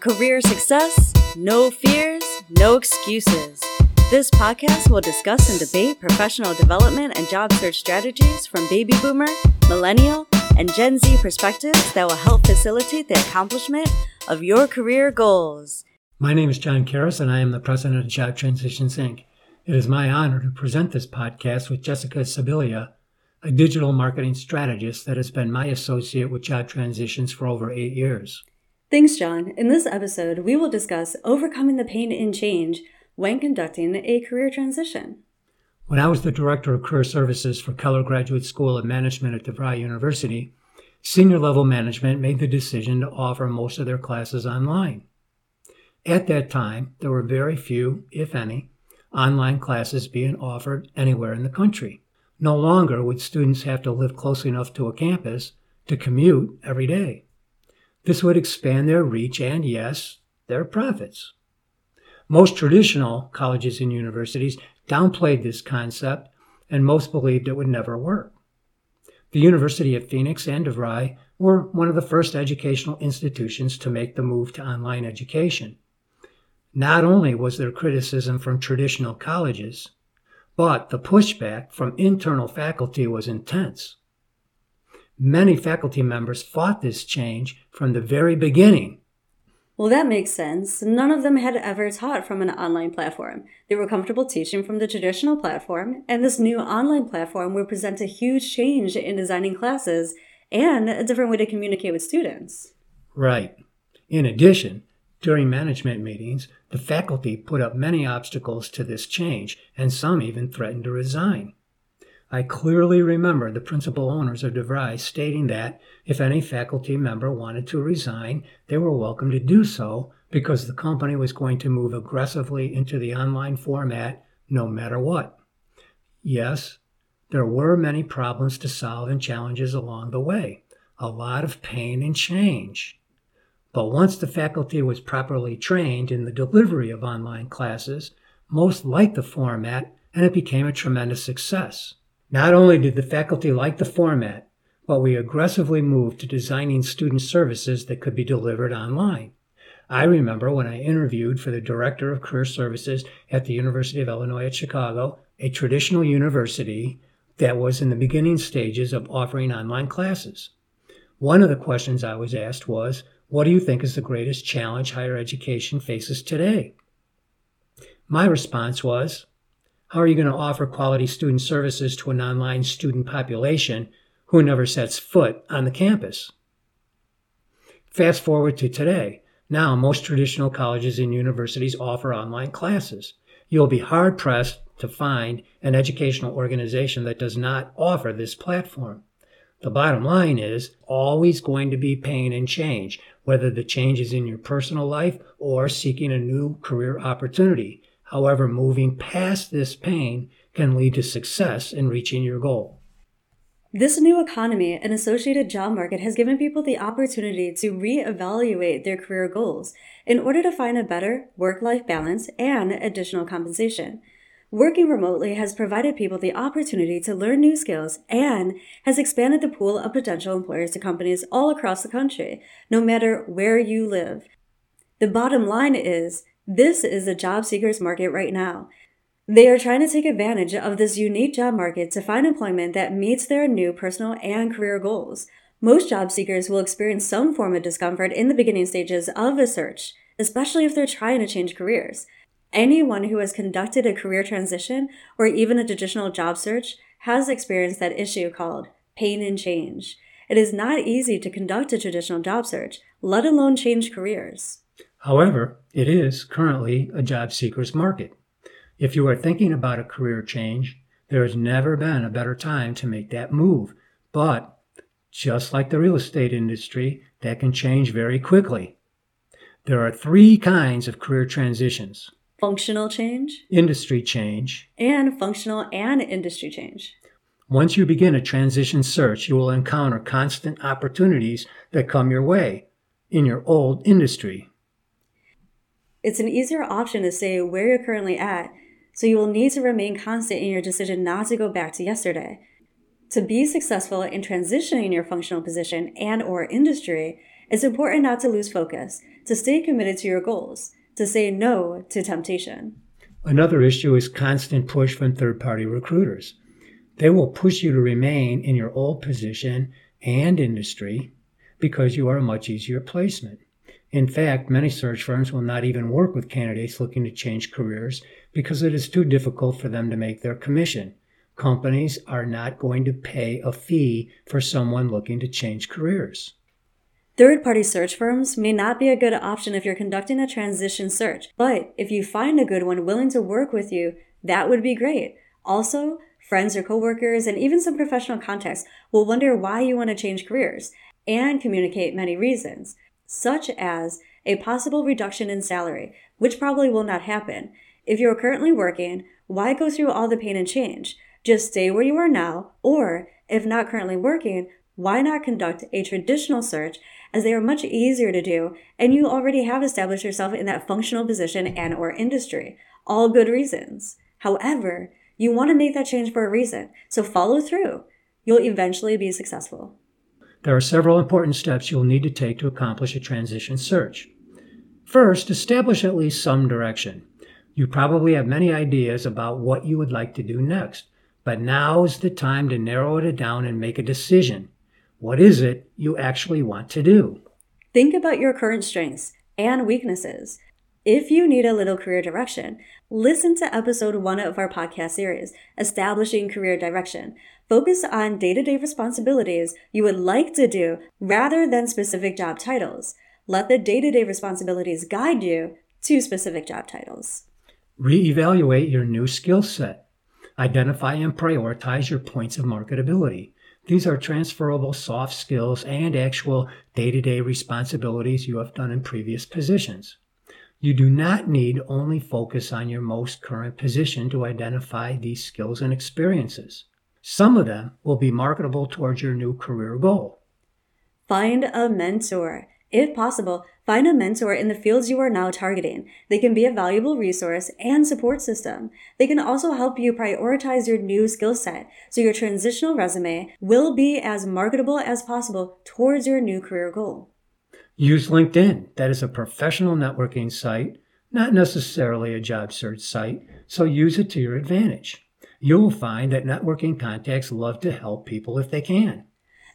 career success, no fears, no excuses. This podcast will discuss and debate professional development and job search strategies from baby boomer, millennial, and Gen Z perspectives that will help facilitate the accomplishment of your career goals. My name is John Karras, and I am the president of Job Transitions Inc. It is my honor to present this podcast with Jessica Sabilia, a digital marketing strategist that has been my associate with Job Transitions for over 8 years. Thanks, John. In this episode, we will discuss overcoming the pain and change when conducting a career transition. When I was the director of career services for Keller Graduate School of Management at DeVry University, senior level management made the decision to offer most of their classes online. At that time, there were very few, if any, online classes being offered anywhere in the country. No longer would students have to live close enough to a campus to commute every day. This would expand their reach and, yes, their profits. Most traditional colleges and universities downplayed this concept, and most believed it would never work. The University of Phoenix and DeVry were one of the first educational institutions to make the move to online education. Not only was there criticism from traditional colleges, but the pushback from internal faculty was intense. Many faculty members fought this change from the very beginning. Well, that makes sense. None of them had ever taught from an online platform. They were comfortable teaching from the traditional platform, and this new online platform would present a huge change in designing classes and a different way to communicate with students. Right. In addition, during management meetings, the faculty put up many obstacles to this change, and some even threatened to resign. I clearly remember the principal owners of DeVry stating that if any faculty member wanted to resign, they were welcome to do so because the company was going to move aggressively into the online format no matter what. Yes, there were many problems to solve and challenges along the way, a lot of pain and change. But once the faculty was properly trained in the delivery of online classes, most liked the format, and it became a tremendous success. Not only did the faculty like the format, but we aggressively moved to designing student services that could be delivered online. I remember when I interviewed for the Director of Career Services at the University of Illinois at Chicago, a traditional university that was in the beginning stages of offering online classes. One of the questions I was asked was, "What do you think is the greatest challenge higher education faces today?" My response was, how are you going to offer quality student services to an online student population who never sets foot on the campus? Fast forward to today. Now, most traditional colleges and universities offer online classes. You'll be hard-pressed to find an educational organization that does not offer this platform. The bottom line is always going to be pain and change, whether the change is in your personal life or seeking a new career opportunity. However, moving past this pain can lead to success in reaching your goal. This new economy and associated job market has given people the opportunity to reevaluate their career goals in order to find a better work-life balance and additional compensation. Working remotely has provided people the opportunity to learn new skills and has expanded the pool of potential employers to companies all across the country, no matter where you live. The bottom line is, this is the job seekers market right now. They are trying to take advantage of this unique job market to find employment that meets their new personal and career goals. Most job seekers will experience some form of discomfort in the beginning stages of a search, especially if they're trying to change careers. Anyone who has conducted a career transition or even a traditional job search has experienced that issue called pain and change. It is not easy to conduct a traditional job search, let alone change careers. However, it is currently a job seeker's market. If you are thinking about a career change, there has never been a better time to make that move. But just like the real estate industry, that can change very quickly. There are 3 kinds of career transitions. Functional change, industry change, and functional and industry change. Once you begin a transition search, you will encounter constant opportunities that come your way in your old industry. It's an easier option to say where you're currently at, so you will need to remain constant in your decision not to go back to yesterday. To be successful in transitioning your functional position and/or industry, It's important not to lose focus, to stay committed to your goals, to say no to temptation. Another issue is constant push from third-party recruiters. They will push you to remain in your old position and industry because you are a much easier placement. In fact, many search firms will not even work with candidates looking to change careers because it is too difficult for them to make their commission. Companies are not going to pay a fee for someone looking to change careers. Third-party search firms may not be a good option if you're conducting a transition search, but if you find a good one willing to work with you, that would be great. Also, friends or coworkers and even some professional contacts will wonder why you want to change careers and communicate many reasons, such as a possible reduction in salary, which probably will not happen. If you're currently working, why go through all the pain and change? Just stay where you are now, or if not currently working, why not conduct a traditional search, as they are much easier to do and you already have established yourself in that functional position and or industry. All good reasons. However, you want to make that change for a reason, so follow through. You'll eventually be successful. There are several important steps you'll need to take to accomplish a transition search. First, establish at least some direction. You probably have many ideas about what you would like to do next, but now is the time to narrow it down and make a decision. What is it you actually want to do? Think about your current strengths and weaknesses. If you need a little career direction, listen to episode 1 of our podcast series, Establishing Career Direction. Focus on day-to-day responsibilities you would like to do rather than specific job titles. Let the day-to-day responsibilities guide you to specific job titles. Reevaluate your new skill set. Identify and prioritize your points of marketability. These are transferable soft skills and actual day-to-day responsibilities you have done in previous positions. You do not need only focus on your most current position to identify these skills and experiences. Some of them will be marketable towards your new career goal. Find a mentor. If possible, find a mentor in the fields you are now targeting. They can be a valuable resource and support system. They can also help you prioritize your new skill set, so your transitional resume will be as marketable as possible towards your new career goal. Use LinkedIn. That is a professional networking site, not necessarily a job search site, so use it to your advantage. You'll find that networking contacts love to help people if they can.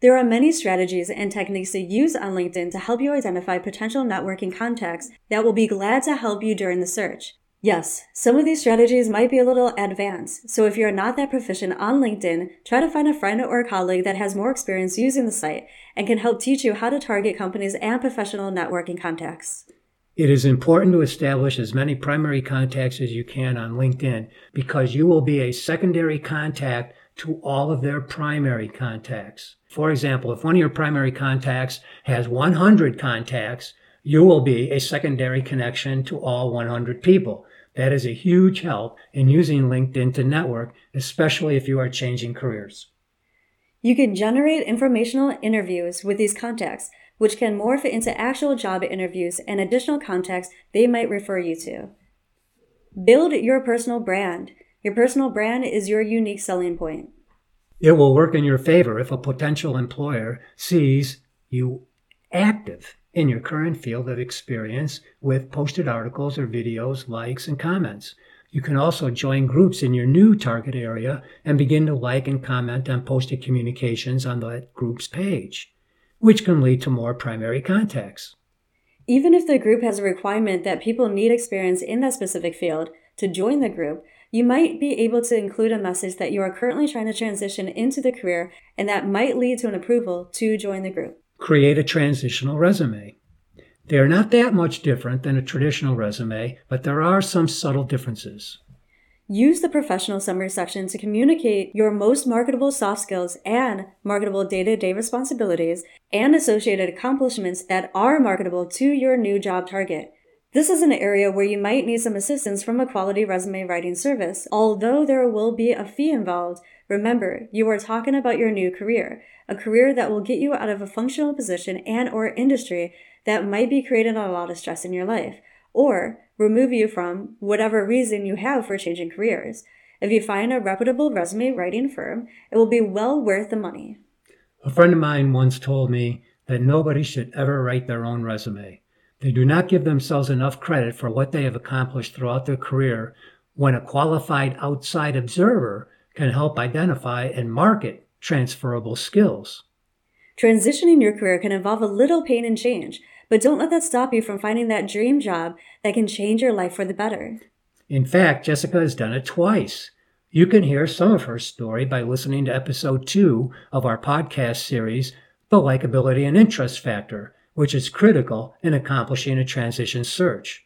There are many strategies and techniques to use on LinkedIn to help you identify potential networking contacts that will be glad to help you during the search. Yes, some of these strategies might be a little advanced, so if you're not that proficient on LinkedIn, try to find a friend or a colleague that has more experience using the site and can help teach you how to target companies and professional networking contacts. It is important to establish as many primary contacts as you can on LinkedIn because you will be a secondary contact to all of their primary contacts. For example, if one of your primary contacts has 100 contacts, you will be a secondary connection to all 100 people. That is a huge help in using LinkedIn to network, especially if you are changing careers. You can generate informational interviews with these contacts, which can morph into actual job interviews and additional contacts they might refer you to. Build your personal brand. Your personal brand is your unique selling point. It will work in your favor if a potential employer sees you active in your current field of experience with posted articles or videos, likes, and comments. You can also join groups in your new target area and begin to like and comment on posted communications on that group's page, which can lead to more primary contacts. Even if the group has a requirement that people need experience in that specific field to join the group, you might be able to include a message that you are currently trying to transition into the career and that might lead to an approval to join the group. Create a transitional resume. They are not that much different than a traditional resume, but there are some subtle differences. Use the professional summary section to communicate your most marketable soft skills and marketable day-to-day responsibilities and associated accomplishments that are marketable to your new job target. This is an area where you might need some assistance from a quality resume writing service. Although there will be a fee involved, remember, you are talking about your new career, a career that will get you out of a functional position and or industry that might be creating a lot of stress in your life, or remove you from whatever reason you have for changing careers. If you find a reputable resume writing firm, it will be well worth the money. A friend of mine once told me that nobody should ever write their own resume. They do not give themselves enough credit for what they have accomplished throughout their career when a qualified outside observer can help identify and market transferable skills. Transitioning your career can involve a little pain and change, but don't let that stop you from finding that dream job that can change your life for the better. In fact, Jessica has done it twice. You can hear some of her story by listening to episode 2 of our podcast series, The Likability and Interest Factor, which is critical in accomplishing a transition search.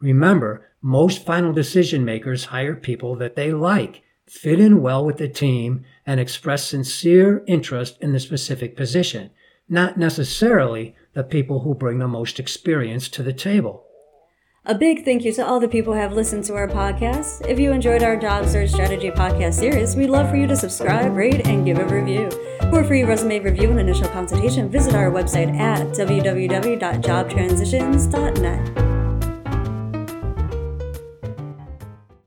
Remember, most final decision makers hire people that they like, fit in well with the team, and express sincere interest in the specific position, not necessarily the people who bring the most experience to the table. A big thank you to all the people who have listened to our podcast. If you enjoyed our Job Search Strategy podcast series, we'd love for you to subscribe, rate, and give a review. For a free resume review and initial consultation, visit our website at www.jobtransitions.net.